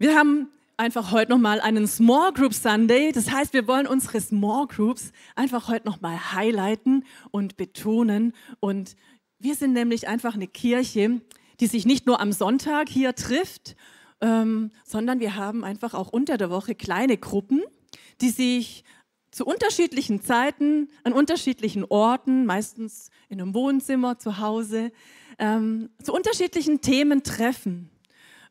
Wir haben einfach heute nochmal einen Small Group Sunday. Das heißt, wir wollen unsere Small Groups einfach heute nochmal highlighten und betonen. Und wir sind nämlich einfach eine Kirche, die sich nicht nur am Sonntag hier trifft, sondern wir haben einfach auch unter der Woche kleine Gruppen, die sich zu unterschiedlichen Zeiten, an unterschiedlichen Orten, meistens in einem Wohnzimmer, zu Hause, zu unterschiedlichen Themen treffen.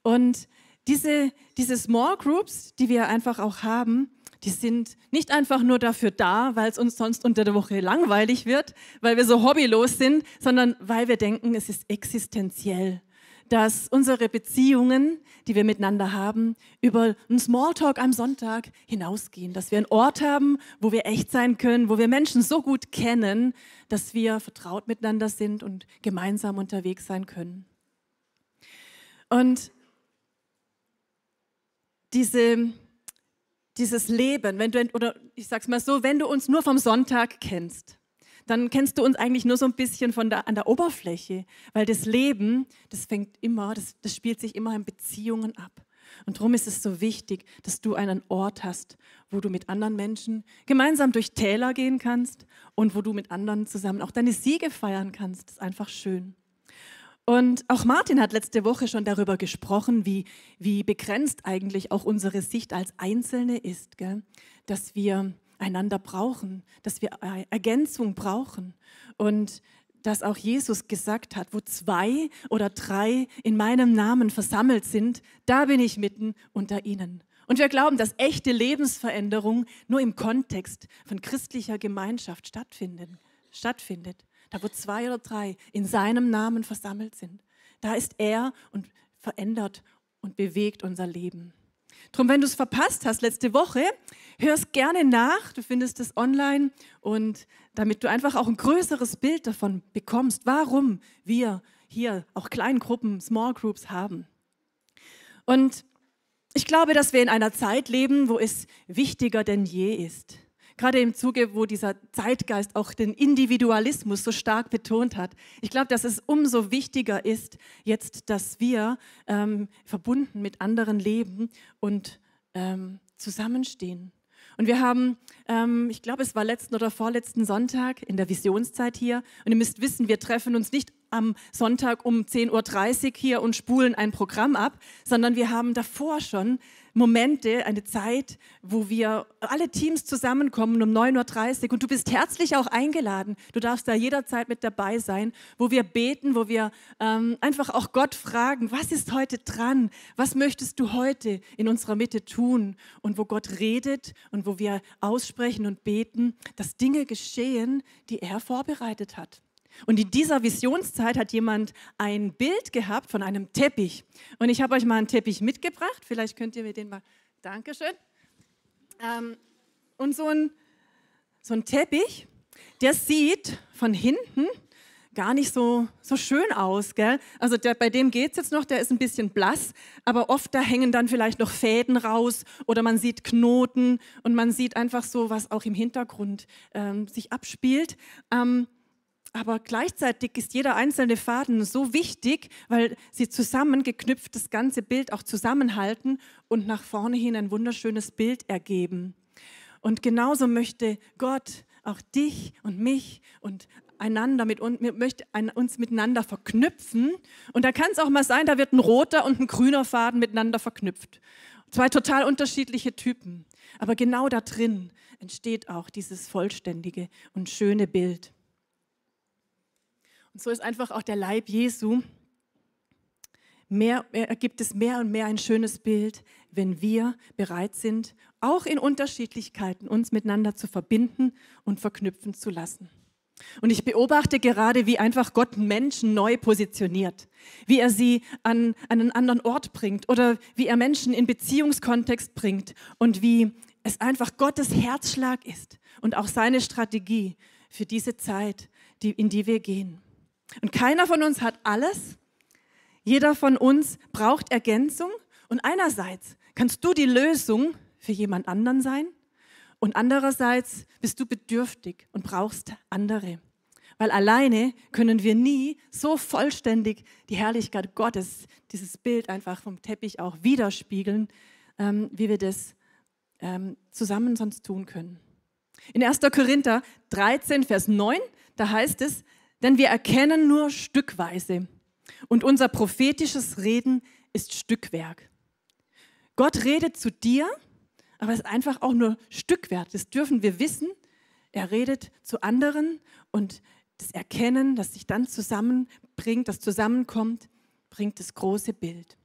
Und diese Small Groups, die wir einfach auch haben, die sind nicht einfach nur dafür da, weil es uns sonst unter der Woche langweilig wird, weil wir so hobbylos sind, sondern weil wir denken, es ist existenziell, dass unsere Beziehungen, die wir miteinander haben, über einen Smalltalk am Sonntag hinausgehen, dass wir einen Ort haben, wo wir echt sein können, wo wir Menschen so gut kennen, dass wir vertraut miteinander sind und gemeinsam unterwegs sein können. Und dieses Leben, wenn du uns nur vom Sonntag kennst, dann kennst du uns eigentlich nur so ein bisschen an der Oberfläche, weil das Leben, das spielt sich immer in Beziehungen ab. Und darum ist es so wichtig, dass du einen Ort hast, wo du mit anderen Menschen gemeinsam durch Täler gehen kannst und wo du mit anderen zusammen auch deine Siege feiern kannst. Das ist einfach schön. Und auch Martin hat letzte Woche schon darüber gesprochen, wie begrenzt eigentlich auch unsere Sicht als Einzelne ist, gell? Dass wir einander brauchen, dass wir Ergänzung brauchen und dass auch Jesus gesagt hat, wo 2 oder 3 in meinem Namen versammelt sind, da bin ich mitten unter ihnen. Und wir glauben, dass echte Lebensveränderung nur im Kontext von christlicher Gemeinschaft stattfindet. Da wo 2 oder 3 in seinem Namen versammelt sind, da ist er und verändert und bewegt unser Leben. Drum, wenn du es verpasst hast letzte Woche, hör es gerne nach, du findest es online, und damit du einfach auch ein größeres Bild davon bekommst, warum wir hier auch Kleingruppen, Small Groups haben. Und ich glaube, dass wir in einer Zeit leben, wo es wichtiger denn je ist. Gerade im Zuge, wo dieser Zeitgeist auch den Individualismus so stark betont hat. Ich glaube, dass es umso wichtiger ist, jetzt, dass wir verbunden mit anderen leben und zusammenstehen. Und wir haben, ich glaube, es war letzten oder vorletzten Sonntag in der Visionszeit hier. Und ihr müsst wissen, wir treffen uns nicht am Sonntag um 10:30 Uhr hier und spulen ein Programm ab, sondern wir haben davor schon Momente, eine Zeit, wo wir alle Teams zusammenkommen um 9:30 Uhr, und du bist herzlich auch eingeladen, du darfst da jederzeit mit dabei sein, wo wir beten, wo wir einfach auch Gott fragen, was ist heute dran, was möchtest du heute in unserer Mitte tun, und wo Gott redet und wo wir aussprechen und beten, dass Dinge geschehen, die er vorbereitet hat. Und in dieser Visionszeit hat jemand ein Bild gehabt von einem Teppich. Und ich habe euch mal einen Teppich mitgebracht. Vielleicht könnt ihr mir den mal... Dankeschön. Und so ein Teppich, der sieht von hinten gar nicht so schön aus, gell? Also bei dem geht es jetzt noch, der ist ein bisschen blass, aber oft da hängen dann vielleicht noch Fäden raus oder man sieht Knoten und man sieht einfach so, was auch im Hintergrund sich abspielt. Aber gleichzeitig ist jeder einzelne Faden so wichtig, weil sie zusammengeknüpft das ganze Bild auch zusammenhalten und nach vorne hin ein wunderschönes Bild ergeben. Und genauso möchte Gott auch dich und mich und einander möchte uns miteinander verknüpfen. Und da kann es auch mal sein, da wird ein roter und ein grüner Faden miteinander verknüpft. 2 total unterschiedliche Typen. Aber genau da drin entsteht auch dieses vollständige und schöne Bild. So ist einfach auch der Leib Jesu. Gibt es mehr und mehr ein schönes Bild, wenn wir bereit sind, auch in Unterschiedlichkeiten uns miteinander zu verbinden und verknüpfen zu lassen. Und ich beobachte gerade, wie einfach Gott Menschen neu positioniert, wie er sie an einen anderen Ort bringt oder wie er Menschen in Beziehungskontext bringt und wie es einfach Gottes Herzschlag ist und auch seine Strategie für diese Zeit, in die wir gehen. Und keiner von uns hat alles, jeder von uns braucht Ergänzung, und einerseits kannst du die Lösung für jemand anderen sein und andererseits bist du bedürftig und brauchst andere. weil alleine können wir nie so vollständig die Herrlichkeit Gottes, dieses Bild einfach vom Teppich auch widerspiegeln, wie wir das zusammen sonst tun können. In 1. Korinther 13, Vers 9, da heißt es, denn wir erkennen nur stückweise und unser prophetisches Reden ist Stückwerk. Gott redet zu dir, aber es ist einfach auch nur Stückwerk. Das dürfen wir wissen. Er redet zu anderen und das Erkennen, das sich dann zusammenbringt, das zusammenkommt, bringt das große Bild.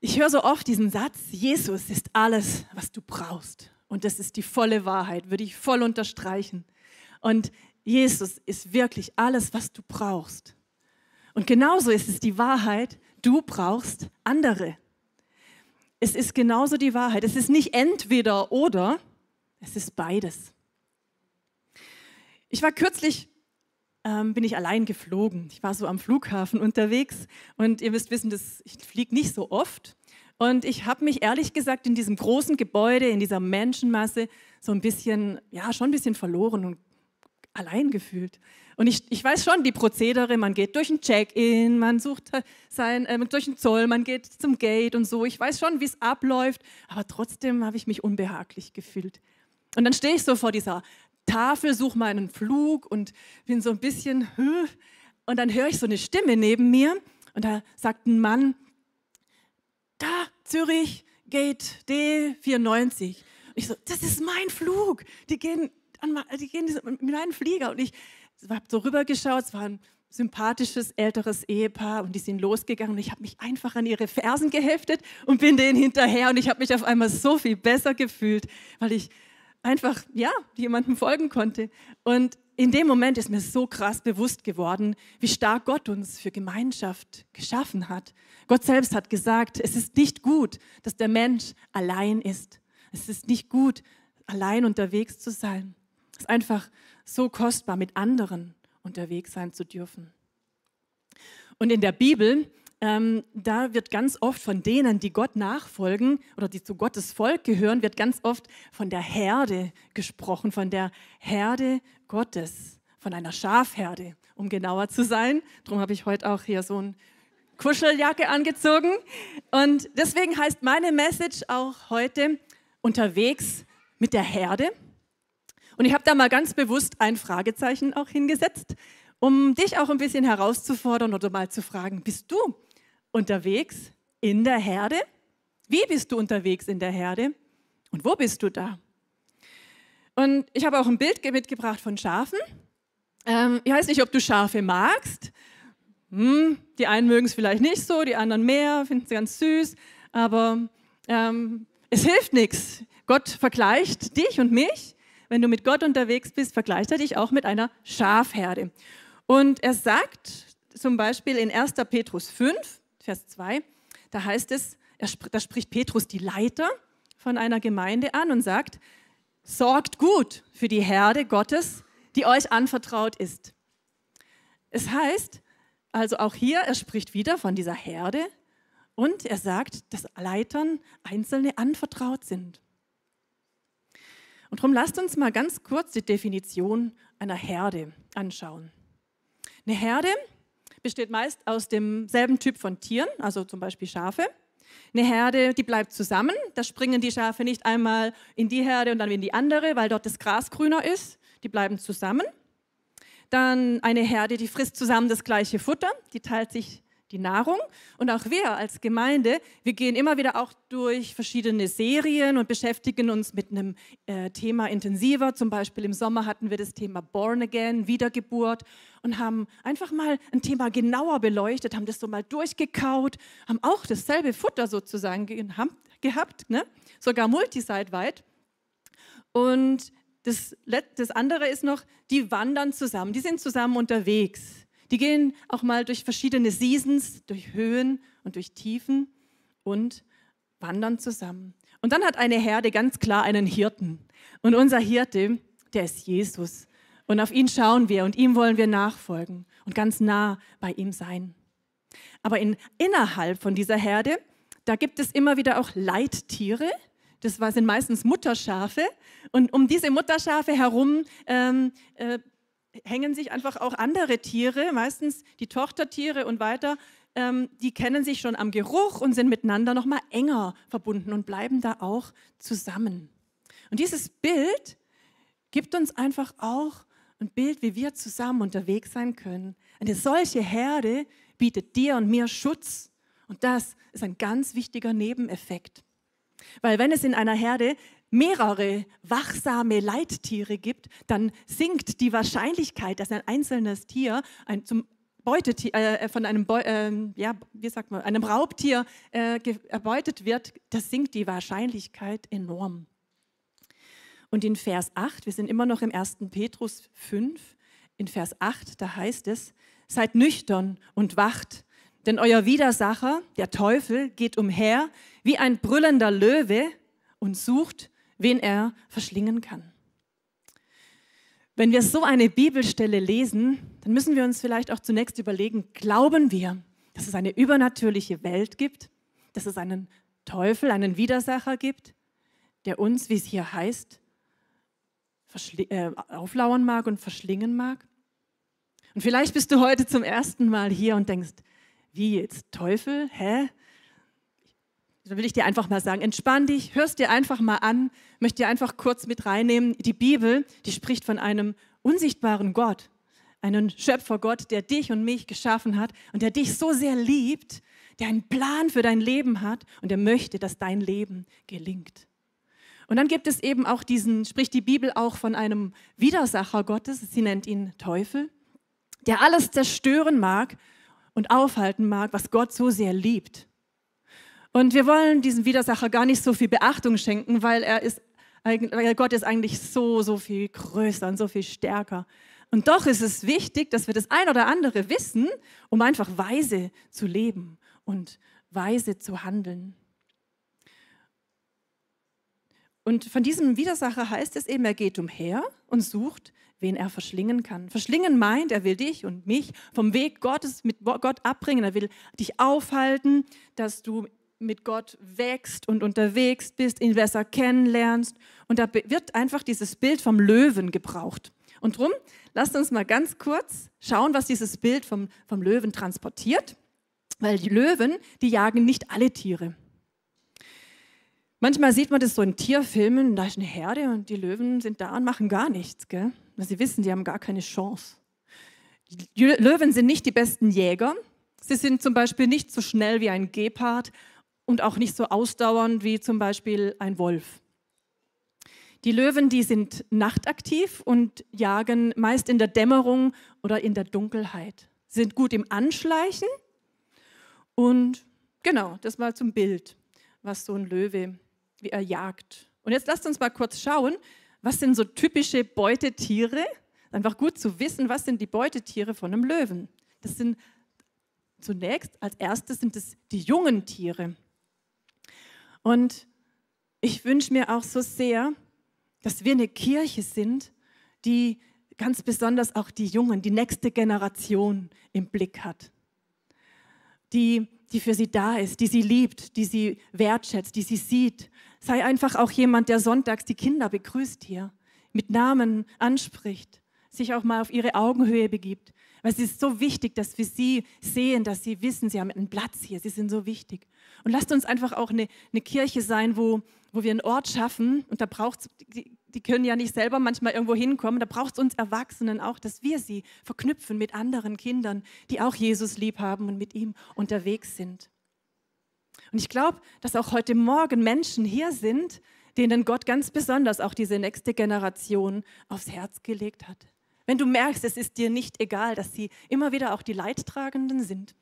Ich höre so oft diesen Satz, Jesus ist alles, was du brauchst. Und das ist die volle Wahrheit, würde ich voll unterstreichen. Und Jesus ist wirklich alles, was du brauchst. Und genauso ist es die Wahrheit, du brauchst andere. Es ist genauso die Wahrheit. Es ist nicht entweder oder, es ist beides. Ich war kürzlich, bin ich allein geflogen. Ich war so am Flughafen unterwegs und ihr müsst wissen, ich fliege nicht so oft. Und ich habe mich ehrlich gesagt in diesem großen Gebäude, in dieser Menschenmasse so ein bisschen, ja schon ein bisschen verloren und allein gefühlt. Und ich weiß schon die Prozedere, man geht durch ein Check-in, man sucht durch den Zoll, man geht zum Gate und so. Ich weiß schon, wie es abläuft, aber trotzdem habe ich mich unbehaglich gefühlt. Und dann stehe ich so vor dieser Tafel, suche meinen Flug und bin so ein bisschen, und dann höre ich so eine Stimme neben mir und da sagt ein Mann, da, Zürich, Gate D94. Und ich so, das ist mein Flug, die gehen mit meinem Flieger. Und ich habe so rübergeschaut, es war ein sympathisches, älteres Ehepaar und die sind losgegangen und ich habe mich einfach an ihre Fersen geheftet und bin denen hinterher und ich habe mich auf einmal so viel besser gefühlt, weil ich einfach, ja, jemandem folgen konnte. Und in dem Moment ist mir so krass bewusst geworden, wie stark Gott uns für Gemeinschaft geschaffen hat. Gott selbst hat gesagt, es ist nicht gut, dass der Mensch allein ist. Es ist nicht gut, allein unterwegs zu sein. Es ist einfach so kostbar, mit anderen unterwegs sein zu dürfen. Und in der Bibel, da wird ganz oft von denen, die Gott nachfolgen oder die zu Gottes Volk gehören, wird ganz oft von der Herde gesprochen, von der Herde Gottes, von einer Schafherde, um genauer zu sein. Darum habe ich heute auch hier so eine Kuscheljacke angezogen. Und deswegen heißt meine Message auch heute unterwegs mit der Herde. Und ich habe da mal ganz bewusst ein Fragezeichen auch hingesetzt, um dich auch ein bisschen herauszufordern oder mal zu fragen, bist du unterwegs in der Herde? Wie bist du unterwegs in der Herde? Und wo bist du da? Und ich habe auch ein Bild mitgebracht von Schafen. Ich weiß nicht, ob du Schafe magst. Die einen mögen es vielleicht nicht so, die anderen mehr, finden es ganz süß. Aber es hilft nichts. Gott vergleicht dich und mich. Wenn du mit Gott unterwegs bist, vergleicht er dich auch mit einer Schafherde. Und er sagt zum Beispiel in 1. Petrus 5, Vers 2, da heißt es, da spricht Petrus die Leiter von einer Gemeinde an und sagt, sorgt gut für die Herde Gottes, die euch anvertraut ist. Es heißt, also auch hier, er spricht wieder von dieser Herde und er sagt, dass Leitern Einzelne anvertraut sind. Und darum lasst uns mal ganz kurz die Definition einer Herde anschauen. Eine Herde besteht meist aus demselben Typ von Tieren, also zum Beispiel Schafe. Eine Herde, die bleibt zusammen, da springen die Schafe nicht einmal in die Herde und dann in die andere, weil dort das Gras grüner ist, die bleiben zusammen. Dann eine Herde, die frisst zusammen das gleiche Futter, die teilt sich die Nahrung. Und auch wir als Gemeinde, wir gehen immer wieder auch durch verschiedene Serien und beschäftigen uns mit einem Thema intensiver. Zum Beispiel im Sommer hatten wir das Thema Born Again, Wiedergeburt und haben einfach mal ein Thema genauer beleuchtet, haben das so mal durchgekaut, haben auch dasselbe Futter sozusagen gehabt, ne? Sogar multisiteweit. Und das andere ist noch, die wandern zusammen, die sind zusammen unterwegs. Die gehen auch mal durch verschiedene Seasons, durch Höhen und durch Tiefen und wandern zusammen. Und dann hat eine Herde ganz klar einen Hirten. Und unser Hirte, der ist Jesus. Und auf ihn schauen wir und ihm wollen wir nachfolgen und ganz nah bei ihm sein. Aber innerhalb von dieser Herde, da gibt es immer wieder auch Leittiere. Das sind meistens Mutterschafe. Und um diese Mutterschafe herum hängen sich einfach auch andere Tiere, meistens die Tochtertiere und weiter, die kennen sich schon am Geruch und sind miteinander noch mal enger verbunden und bleiben da auch zusammen. Und dieses Bild gibt uns einfach auch ein Bild, wie wir zusammen unterwegs sein können. Eine solche Herde bietet dir und mir Schutz. Und das ist ein ganz wichtiger Nebeneffekt. Weil wenn es in einer Herde mehrere wachsame Leittiere gibt, dann sinkt die Wahrscheinlichkeit, dass ein einzelnes Tier von einem Raubtier erbeutet wird, das sinkt die Wahrscheinlichkeit enorm. Und in Vers 8, wir sind immer noch im 1. Petrus 5, in Vers 8, da heißt es, seid nüchtern und wacht, denn euer Widersacher, der Teufel, geht umher wie ein brüllender Löwe und sucht, wen er verschlingen kann. Wenn wir so eine Bibelstelle lesen, dann müssen wir uns vielleicht auch zunächst überlegen, glauben wir, dass es eine übernatürliche Welt gibt, dass es einen Teufel, einen Widersacher gibt, der uns, wie es hier heißt, auflauern mag und verschlingen mag? Und vielleicht bist du heute zum ersten Mal hier und denkst, wie jetzt, Teufel? Hä? Dann will ich dir einfach mal sagen, entspann dich, hörst dir einfach mal an, möchte dir einfach kurz mit reinnehmen. Die Bibel, die spricht von einem unsichtbaren Gott, einen Schöpfergott, der dich und mich geschaffen hat und der dich so sehr liebt, der einen Plan für dein Leben hat und der möchte, dass dein Leben gelingt. Und dann gibt es eben auch spricht die Bibel auch von einem Widersacher Gottes, sie nennt ihn Teufel, der alles zerstören mag und aufhalten mag, was Gott so sehr liebt. Und wir wollen diesem Widersacher gar nicht so viel Beachtung schenken, weil Gott ist eigentlich so viel größer und so viel stärker. Und doch ist es wichtig, dass wir das ein oder andere wissen, um einfach weise zu leben und weise zu handeln. Und von diesem Widersacher heißt es eben, er geht umher und sucht, wen er verschlingen kann. Verschlingen meint, er will dich und mich vom Weg Gottes mit Gott abbringen. Er will dich aufhalten, dass du mit Gott wächst und unterwegs bist, ihn besser kennenlernst. Und da wird einfach dieses Bild vom Löwen gebraucht. Und drum, lasst uns mal ganz kurz schauen, was dieses Bild vom Löwen transportiert. Weil die Löwen, die jagen nicht alle Tiere. Manchmal sieht man das so in Tierfilmen, da ist eine Herde und die Löwen sind da und machen gar nichts, gell? Weil sie wissen, die haben gar keine Chance. Die Löwen sind nicht die besten Jäger. Sie sind zum Beispiel nicht so schnell wie ein Gepard und auch nicht so ausdauernd wie zum Beispiel ein Wolf. Die Löwen, die sind nachtaktiv und jagen meist in der Dämmerung oder in der Dunkelheit. Sie sind gut im Anschleichen und genau, das mal zum Bild, was so ein Löwe wie er jagt. Und jetzt lasst uns mal kurz schauen, was sind so typische Beutetiere? Einfach gut zu wissen, was sind die Beutetiere von einem Löwen? Das sind zunächst, als erstes sind es die jungen Tiere. Und ich wünsche mir auch so sehr, dass wir eine Kirche sind, die ganz besonders auch die Jungen, die nächste Generation im Blick hat. Die für sie da ist, die sie liebt, die sie wertschätzt, die sie sieht. Sei einfach auch jemand, der sonntags die Kinder begrüßt hier, mit Namen anspricht, sich auch mal auf ihre Augenhöhe begibt. Weil es ist so wichtig, dass wir sie sehen, dass sie wissen, sie haben einen Platz hier, sie sind so wichtig. Und lasst uns einfach auch eine Kirche sein, wo wir einen Ort schaffen, und da braucht es, die können ja nicht selber manchmal irgendwo hinkommen, da braucht es uns Erwachsenen auch, dass wir sie verknüpfen mit anderen Kindern, die auch Jesus lieb haben und mit ihm unterwegs sind. Und ich glaube, dass auch heute Morgen Menschen hier sind, denen Gott ganz besonders auch diese nächste Generation aufs Herz gelegt hat. Wenn du merkst, es ist dir nicht egal, dass sie immer wieder auch die Leidtragenden sind,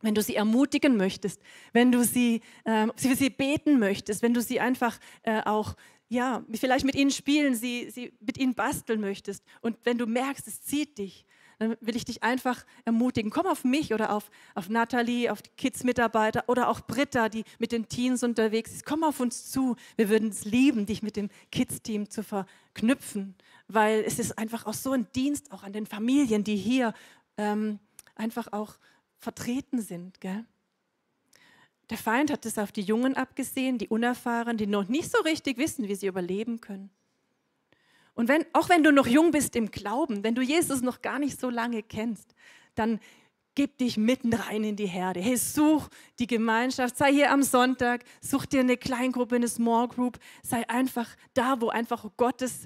wenn du sie ermutigen möchtest, wenn du für sie beten möchtest, wenn du sie einfach auch, ja, vielleicht mit ihnen spielen, sie mit ihnen basteln möchtest und wenn du merkst, es zieht dich, dann will ich dich einfach ermutigen. Komm auf mich oder auf Nathalie, auf die Kids-Mitarbeiter oder auch Britta, die mit den Teens unterwegs ist. Komm auf uns zu. Wir würden es lieben, dich mit dem Kids-Team zu verknüpfen, weil es ist einfach auch so ein Dienst auch an den Familien, die hier einfach auch vertreten sind, gell? Der Feind hat es auf die Jungen abgesehen, die Unerfahrenen, die noch nicht so richtig wissen, wie sie überleben können. Und auch wenn du noch jung bist im Glauben, wenn du Jesus noch gar nicht so lange kennst, dann gib dich mitten rein in die Herde. Hey, such die Gemeinschaft, sei hier am Sonntag, such dir eine Kleingruppe, eine Small Group, sei einfach da, wo einfach Gottes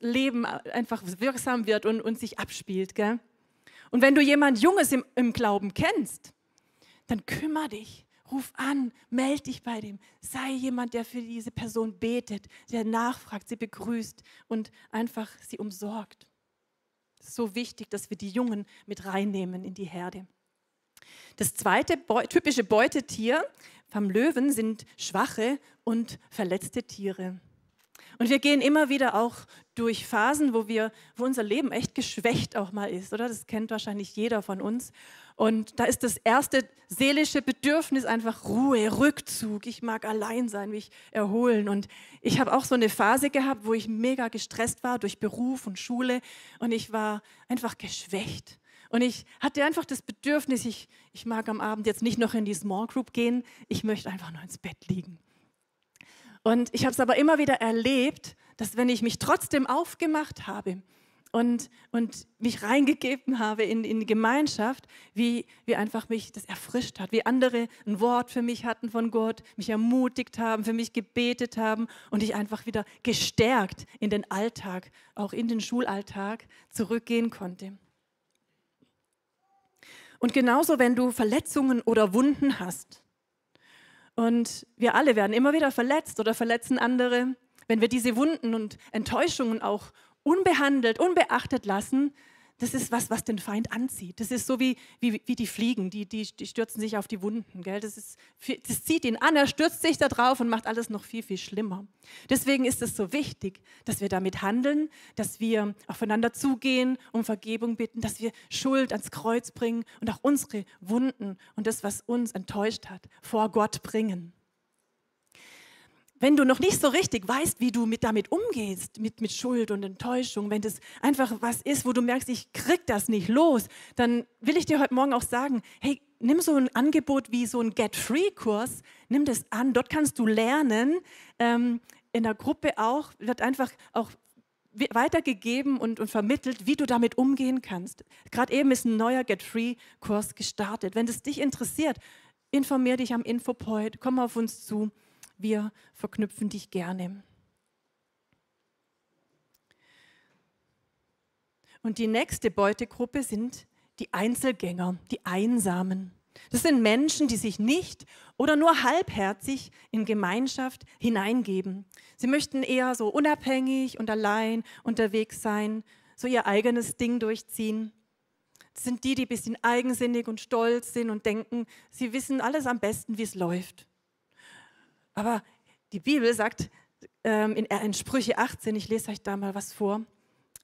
Leben einfach wirksam wird und sich abspielt. Gell? Und wenn du jemand Junges im Glauben kennst, dann kümmere dich, ruf an, melde dich bei dem, sei jemand, der für diese Person betet, der nachfragt, sie begrüßt und einfach sie umsorgt. Es ist so wichtig, dass wir die Jungen mit reinnehmen in die Herde. Das zweite typische Beutetier vom Löwen sind schwache und verletzte Tiere. Und wir gehen immer wieder auch durch Phasen, wo unser Leben echt geschwächt auch mal ist, oder? Das kennt wahrscheinlich jeder von uns. Und da ist das erste seelische Bedürfnis einfach Ruhe, Rückzug. Ich mag allein sein, mich erholen. Und ich habe auch so eine Phase gehabt, wo ich mega gestresst war durch Beruf und Schule. Und ich war einfach geschwächt. Und ich hatte einfach das Bedürfnis, ich mag am Abend jetzt nicht noch in die Small Group gehen. Ich möchte einfach nur ins Bett liegen. Und ich habe es aber immer wieder erlebt, dass wenn ich mich trotzdem aufgemacht habe und mich reingegeben habe in die Gemeinschaft, wie einfach mich das erfrischt hat, wie andere ein Wort für mich hatten von Gott, mich ermutigt haben, für mich gebetet haben und ich einfach wieder gestärkt in den Alltag, auch in den Schulalltag zurückgehen konnte. Und genauso, wenn du Verletzungen oder Wunden hast. Und wir alle werden immer wieder verletzt oder verletzen andere. Wenn wir diese Wunden und Enttäuschungen auch unbehandelt, unbeachtet lassen, das ist was den Feind anzieht. Das ist so wie die Fliegen, die stürzen sich auf die Wunden. Gell? Das zieht ihn an, er stürzt sich da drauf und macht alles noch viel, viel schlimmer. Deswegen ist es so wichtig, dass wir damit handeln, dass wir aufeinander zugehen, um Vergebung bitten, dass wir Schuld ans Kreuz bringen und auch unsere Wunden und das, was uns enttäuscht hat, vor Gott bringen. Wenn du noch nicht so richtig weißt, wie du damit umgehst, mit Schuld und Enttäuschung, wenn das einfach was ist, wo du merkst, ich krieg das nicht los, dann will ich dir heute Morgen auch sagen, hey, nimm so ein Angebot wie so ein Get-Free-Kurs, nimm das an, dort kannst du lernen, in der Gruppe auch, wird einfach auch weitergegeben und vermittelt, wie du damit umgehen kannst. Gerade eben ist ein neuer Get-Free-Kurs gestartet. Wenn es dich interessiert, informier dich am Infopoint, komm auf uns zu. Wir verknüpfen dich gerne. Und die nächste Beutegruppe sind die Einzelgänger, die Einsamen. Das sind Menschen, die sich nicht oder nur halbherzig in Gemeinschaft hineingeben. Sie möchten eher so unabhängig und allein unterwegs sein, so ihr eigenes Ding durchziehen. Das sind die ein bisschen eigensinnig und stolz sind und denken, sie wissen alles am besten, wie es läuft. Aber die Bibel sagt in Sprüche 18, ich lese euch da mal was vor,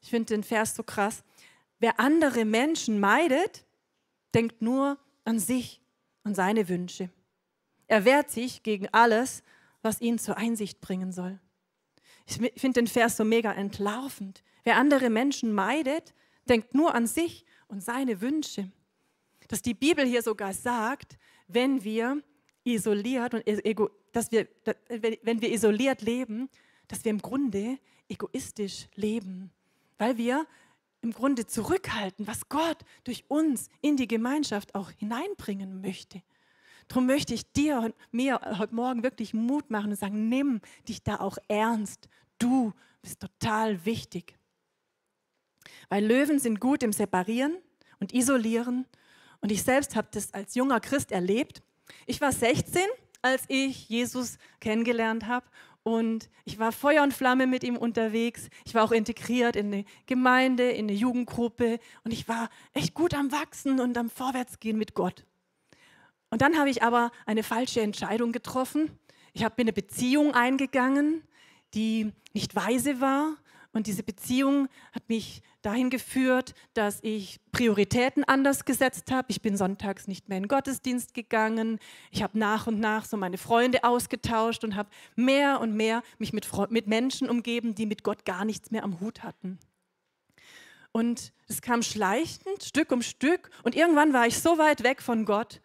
ich finde den Vers so krass, wer andere Menschen meidet, denkt nur an sich und seine Wünsche. Er wehrt sich gegen alles, was ihn zur Einsicht bringen soll. Ich finde den Vers so mega entlarvend. Wer andere Menschen meidet, denkt nur an sich und seine Wünsche. Dass die Bibel hier sogar sagt, wenn wir isoliert und egoistisch, wenn wir isoliert leben, dass wir im Grunde egoistisch leben, weil wir im Grunde zurückhalten, was Gott durch uns in die Gemeinschaft auch hineinbringen möchte. Darum möchte ich dir und mir heute Morgen wirklich Mut machen und sagen, nimm dich da auch ernst. Du bist total wichtig. Weil Löwen sind gut im Separieren und Isolieren. Und ich selbst habe das als junger Christ erlebt. Ich war 16, als ich Jesus kennengelernt habe und ich war Feuer und Flamme mit ihm unterwegs. Ich war auch integriert in eine Gemeinde, in eine Jugendgruppe und ich war echt gut am Wachsen und am Vorwärtsgehen mit Gott. Und dann habe ich aber eine falsche Entscheidung getroffen. Ich bin eine Beziehung eingegangen, die nicht weise war und diese Beziehung hat mich dahin geführt, dass ich Prioritäten anders gesetzt habe. Ich bin sonntags nicht mehr in den Gottesdienst gegangen. Ich habe nach und nach so meine Freunde ausgetauscht und habe mehr und mehr mich mit Menschen umgeben, die mit Gott gar nichts mehr am Hut hatten. Und es kam schleichend, Stück um Stück. Und irgendwann war ich so weit weg von Gott,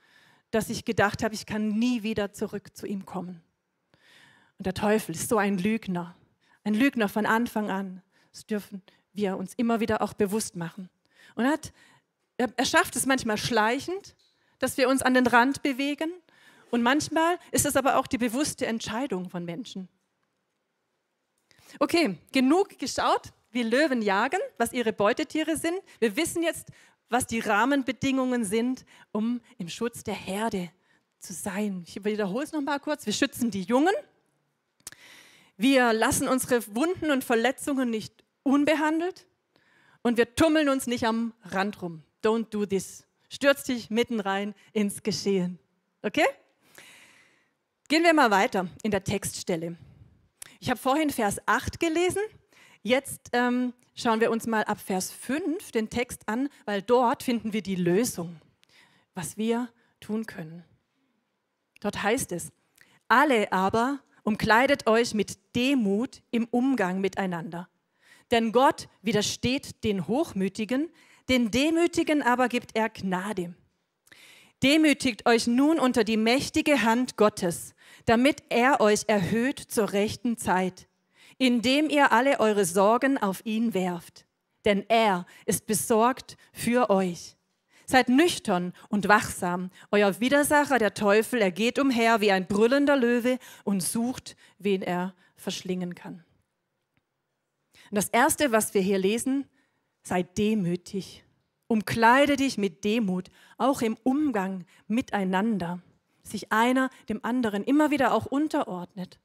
dass ich gedacht habe, ich kann nie wieder zurück zu ihm kommen. Und der Teufel ist so ein Lügner. ein Lügner von Anfang an. Das dürfen wir uns immer wieder auch bewusst machen. Und er schafft es manchmal schleichend, dass wir uns an den Rand bewegen. Und manchmal ist es aber auch die bewusste Entscheidung von Menschen. Okay, genug geschaut, wie Löwen jagen, was ihre Beutetiere sind. Wir wissen jetzt, was die Rahmenbedingungen sind, um im Schutz der Herde zu sein. Ich wiederhole es nochmal kurz. Wir schützen die Jungen. Wir lassen unsere Wunden und Verletzungen nicht unbehandelt. Und wir tummeln uns nicht am Rand rum. Don't do this. Stürz dich mitten rein ins Geschehen. Okay? Gehen wir mal weiter in der Textstelle. Ich habe vorhin Vers 8 gelesen. Jetzt schauen wir uns mal ab Vers 5 den Text an, weil dort finden wir die Lösung, was wir tun können. Dort heißt es: Alle aber umkleidet euch mit Demut im Umgang miteinander. Denn Gott widersteht den Hochmütigen, den Demütigen aber gibt er Gnade. Demütigt euch nun unter die mächtige Hand Gottes, damit er euch erhöht zur rechten Zeit, indem ihr alle eure Sorgen auf ihn werft. Denn er ist besorgt für euch. Seid nüchtern und wachsam. Euer Widersacher, der Teufel, er geht umher wie ein brüllender Löwe und sucht, wen er verschlingen kann. Und das Erste, was wir hier lesen, sei demütig. Umkleide dich mit Demut, auch im Umgang miteinander. Sich einer dem anderen immer wieder auch unterordnet.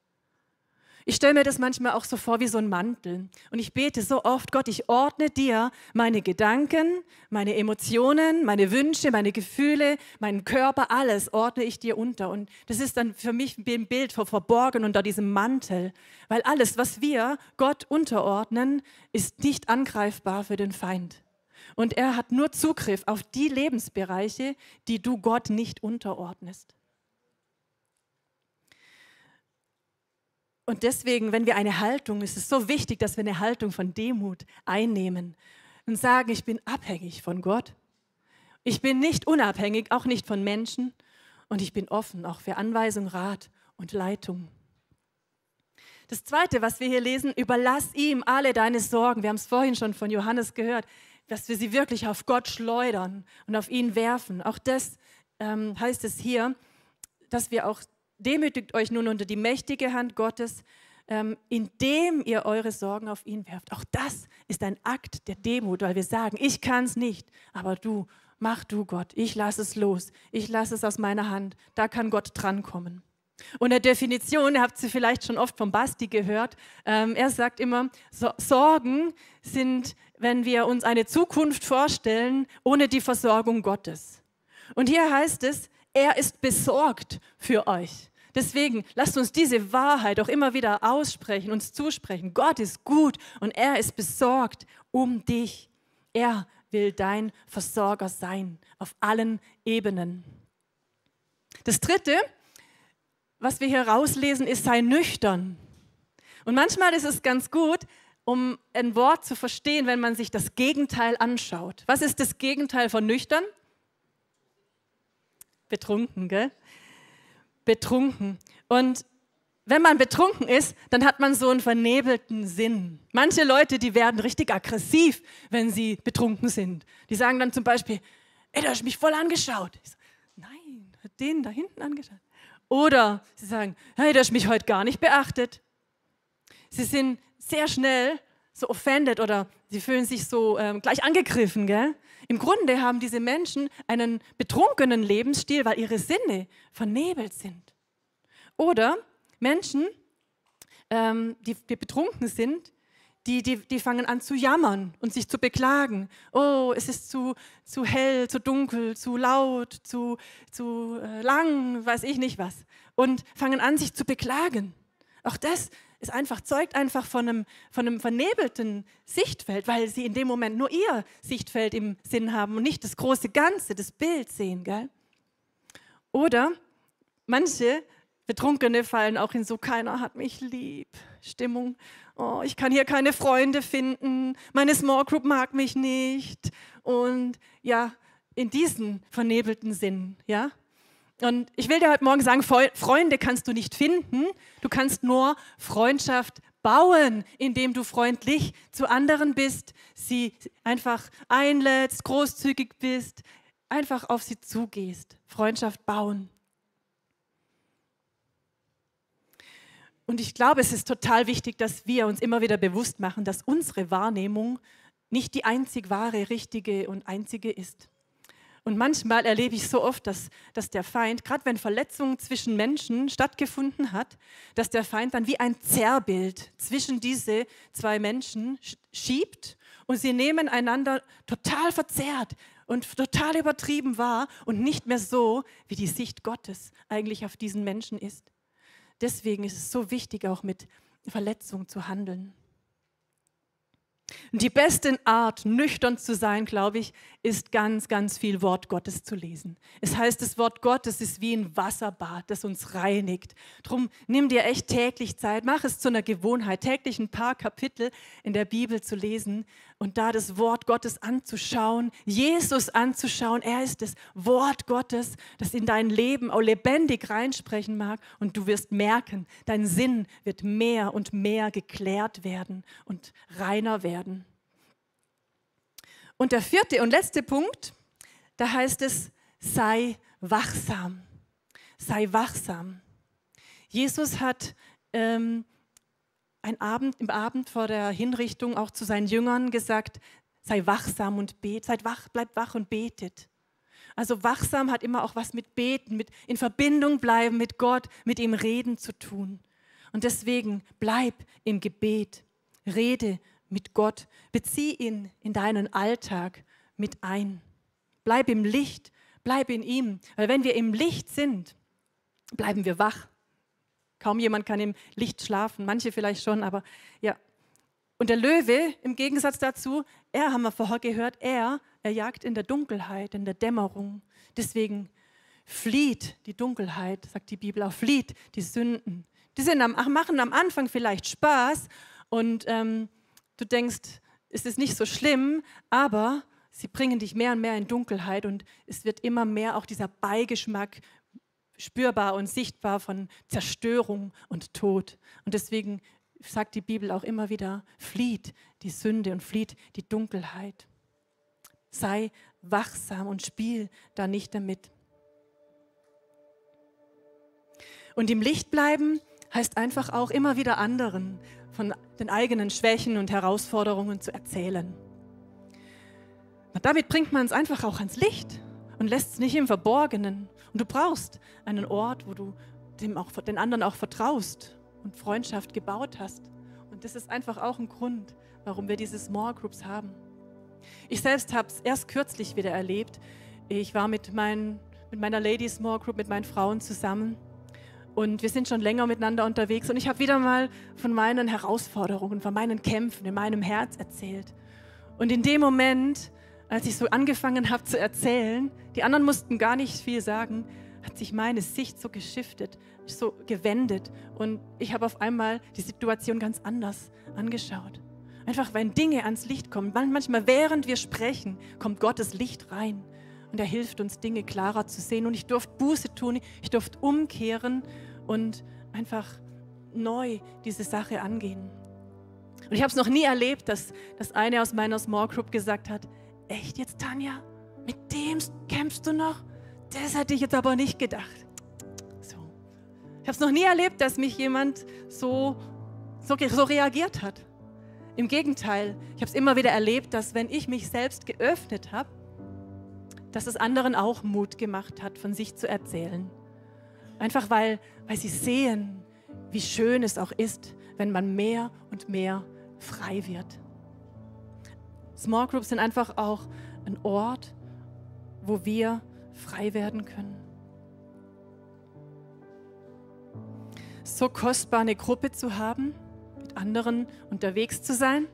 Ich stelle mir das manchmal auch so vor wie so ein Mantel. Und ich bete so oft: Gott, ich ordne dir meine Gedanken, meine Emotionen, meine Wünsche, meine Gefühle, meinen Körper, alles ordne ich dir unter. Und das ist dann für mich ein Bild von verborgen unter diesem Mantel. Weil alles, was wir Gott unterordnen, ist nicht angreifbar für den Feind. Und er hat nur Zugriff auf die Lebensbereiche, die du Gott nicht unterordnest. Und deswegen, wenn wir eine Haltung, ist es so wichtig, dass wir eine Haltung von Demut einnehmen und sagen: Ich bin abhängig von Gott. Ich bin nicht unabhängig, auch nicht von Menschen. Und ich bin offen auch für Anweisung, Rat und Leitung. Das Zweite, was wir hier lesen: Überlass ihm alle deine Sorgen. Wir haben es vorhin schon von Johannes gehört, dass wir sie wirklich auf Gott schleudern und auf ihn werfen. Auch das heißt es hier, dass wir auch: Demütigt euch nun unter die mächtige Hand Gottes, indem ihr eure Sorgen auf ihn werft. Auch das ist ein Akt der Demut, weil wir sagen: Ich kann es nicht, aber du, mach du, Gott. Ich lasse es los, ich lasse es aus meiner Hand. Da kann Gott drankommen. Und eine Definition, habt ihr vielleicht schon oft vom Basti gehört, er sagt immer, Sorgen sind, wenn wir uns eine Zukunft vorstellen, ohne die Versorgung Gottes. Und hier heißt es: Er ist besorgt für euch. Deswegen lasst uns diese Wahrheit auch immer wieder aussprechen, uns zusprechen. Gott ist gut und er ist besorgt um dich. Er will dein Versorger sein, auf allen Ebenen. Das Dritte, was wir hier rauslesen, ist: Sei nüchtern. Und manchmal ist es ganz gut, um ein Wort zu verstehen, wenn man sich das Gegenteil anschaut. Was ist das Gegenteil von nüchtern? Betrunken, gell? Betrunken. Und wenn man betrunken ist, dann hat man so einen vernebelten Sinn. Manche Leute, die werden richtig aggressiv, wenn sie betrunken sind. Die sagen dann zum Beispiel: Ey, du hast mich voll angeschaut. Ich so: Nein, hat den da hinten angeschaut. Oder sie sagen: Hey, du hast mich heute gar nicht beachtet. Sie sind sehr schnell so offended oder sie fühlen sich so gleich angegriffen, gell? Im Grunde haben diese Menschen einen betrunkenen Lebensstil, weil ihre Sinne vernebelt sind. Oder Menschen, die betrunken sind, die fangen an zu jammern und sich zu beklagen. Oh, es ist zu hell, zu dunkel, zu laut, zu lang, weiß ich nicht was. Und fangen an, sich zu beklagen. Auch das ist einfach, zeugt einfach von einem vernebelten Sichtfeld, weil sie in dem Moment nur ihr Sichtfeld im Sinn haben und nicht das große Ganze, das Bild sehen. Gell? Oder manche Betrunkene fallen auch in so "Keiner hat mich lieb" Stimmung. Oh, ich kann hier keine Freunde finden, meine Small Group mag mich nicht. Und ja, in diesen vernebelten Sinn, ja. Und ich will dir heute Morgen sagen: Freunde kannst du nicht finden, du kannst nur Freundschaft bauen, indem du freundlich zu anderen bist, sie einfach einlädst, großzügig bist, einfach auf sie zugehst. Freundschaft bauen. Und ich glaube, es ist total wichtig, dass wir uns immer wieder bewusst machen, dass unsere Wahrnehmung nicht die einzig wahre, richtige und einzige ist. Und manchmal erlebe ich so oft, dass der Feind, gerade wenn Verletzungen zwischen Menschen stattgefunden hat, dass der Feind dann wie ein Zerrbild zwischen diese zwei Menschen schiebt und sie nehmen einander total verzerrt und total übertrieben wahr und nicht mehr so, wie die Sicht Gottes eigentlich auf diesen Menschen ist. Deswegen ist es so wichtig, auch mit Verletzung zu handeln. Und die beste Art, nüchtern zu sein, glaube ich, ist ganz, ganz viel Wort Gottes zu lesen. Es heißt, das Wort Gottes ist wie ein Wasserbad, das uns reinigt. Drum nimm dir echt täglich Zeit, mach es zu einer Gewohnheit, täglich ein paar Kapitel in der Bibel zu lesen und da das Wort Gottes anzuschauen, Jesus anzuschauen. Er ist das Wort Gottes, das in dein Leben auch lebendig reinsprechen mag und du wirst merken, dein Sinn wird mehr und mehr geklärt werden und reiner werden. Und der vierte und letzte Punkt, da heißt es, sei wachsam. Sei wachsam. Jesus hat am Abend vor der Hinrichtung auch zu seinen Jüngern gesagt, sei wachsam und betet, bleibt wach und betet. Also wachsam hat immer auch was mit Beten, mit in Verbindung bleiben mit Gott, mit ihm reden zu tun. Und deswegen bleib im Gebet, rede mit Gott, bezieh ihn in deinen Alltag mit ein. Bleib im Licht, bleib in ihm, weil wenn wir im Licht sind, bleiben wir wach. Kaum jemand kann im Licht schlafen, manche vielleicht schon, aber ja. Und der Löwe, im Gegensatz dazu, er, haben wir vorher gehört, er jagt in der Dunkelheit, in der Dämmerung. Deswegen flieht die Dunkelheit, sagt die Bibel auch, flieht die Sünden. Die sind machen am Anfang vielleicht Spaß und du denkst, es ist nicht so schlimm, aber sie bringen dich mehr und mehr in Dunkelheit und es wird immer mehr auch dieser Beigeschmack spürbar und sichtbar von Zerstörung und Tod. Und deswegen sagt die Bibel auch immer wieder, flieht die Sünde und flieht die Dunkelheit. Sei wachsam und spiel da nicht damit. Und im Licht bleiben heißt einfach auch immer wieder anderen von den eigenen Schwächen und Herausforderungen zu erzählen. Und damit bringt man es einfach auch ans Licht und lässt es nicht im Verborgenen. Und du brauchst einen Ort, wo du den anderen auch vertraust und Freundschaft gebaut hast. Und das ist einfach auch ein Grund, warum wir diese Small Groups haben. Ich selbst habe es erst kürzlich wieder erlebt. Ich war mit meiner Ladies Small Group, mit meinen Frauen zusammen. Und wir sind schon länger miteinander unterwegs und ich habe wieder mal von meinen Herausforderungen, von meinen Kämpfen in meinem Herz erzählt. Und in dem Moment, als ich so angefangen habe zu erzählen, die anderen mussten gar nicht viel sagen, hat sich meine Sicht so geschiftet, so gewendet. Und ich habe auf einmal die Situation ganz anders angeschaut. Einfach, wenn Dinge ans Licht kommen, manchmal während wir sprechen, kommt Gottes Licht rein. Und er hilft uns, Dinge klarer zu sehen. Und ich durfte Buße tun, ich durfte umkehren und einfach neu diese Sache angehen. Und ich habe es noch nie erlebt, dass eine aus meiner Small Group gesagt hat, echt jetzt, Tanja? Mit dem kämpfst du noch? Das hätte ich jetzt aber nicht gedacht. So. Ich habe es noch nie erlebt, dass mich jemand so reagiert hat. Im Gegenteil, ich habe es immer wieder erlebt, dass wenn ich mich selbst geöffnet habe, dass es anderen auch Mut gemacht hat, von sich zu erzählen. Einfach weil sie sehen, wie schön es auch ist, wenn man mehr und mehr frei wird. Small Groups sind einfach auch ein Ort, wo wir frei werden können. So kostbar, eine Gruppe zu haben, mit anderen unterwegs zu sein,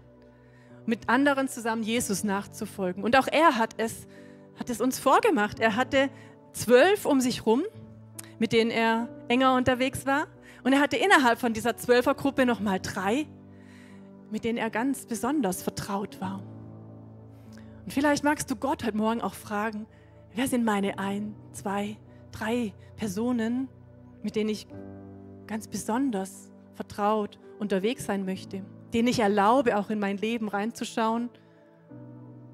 mit anderen zusammen Jesus nachzufolgen. Und auch er hat es uns vorgemacht. Er hatte 12 um sich rum, mit denen er enger unterwegs war. Und er hatte innerhalb von dieser 12er-Gruppe nochmal 3, mit denen er ganz besonders vertraut war. Und vielleicht magst du Gott heute Morgen auch fragen, wer sind meine 1, 2, 3 Personen, mit denen ich ganz besonders vertraut unterwegs sein möchte, denen ich erlaube, auch in mein Leben reinzuschauen,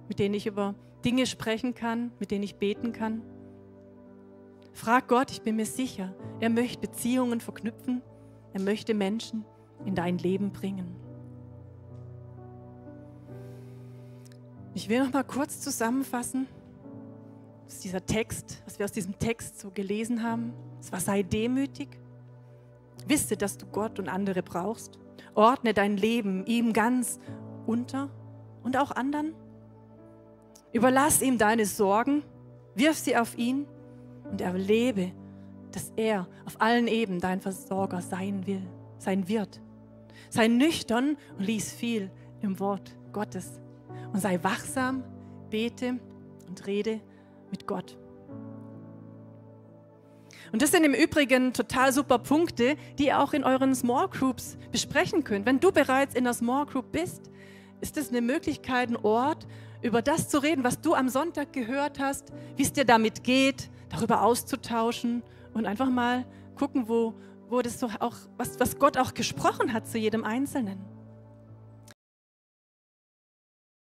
mit denen ich über Dinge sprechen kann, mit denen ich beten kann. Frag Gott, ich bin mir sicher, er möchte Beziehungen verknüpfen, er möchte Menschen in dein Leben bringen. Ich will noch mal kurz zusammenfassen, was dieser Text, was wir aus diesem Text so gelesen haben. Es war: Sei demütig, wisse, dass du Gott und andere brauchst, ordne dein Leben ihm ganz unter und auch anderen. Überlass ihm deine Sorgen, wirf sie auf ihn und erlebe, dass er auf allen Ebenen dein Versorger sein wird. Sei nüchtern und lies viel im Wort Gottes. Und sei wachsam, bete und rede mit Gott. Und das sind im Übrigen total super Punkte, die ihr auch in euren Small Groups besprechen könnt. Wenn du bereits in der Small Group bist, ist das eine Möglichkeit, ein Ort, über das zu reden, was du am Sonntag gehört hast, wie es dir damit geht, darüber auszutauschen und einfach mal gucken, wo das so auch, was Gott auch gesprochen hat zu jedem Einzelnen.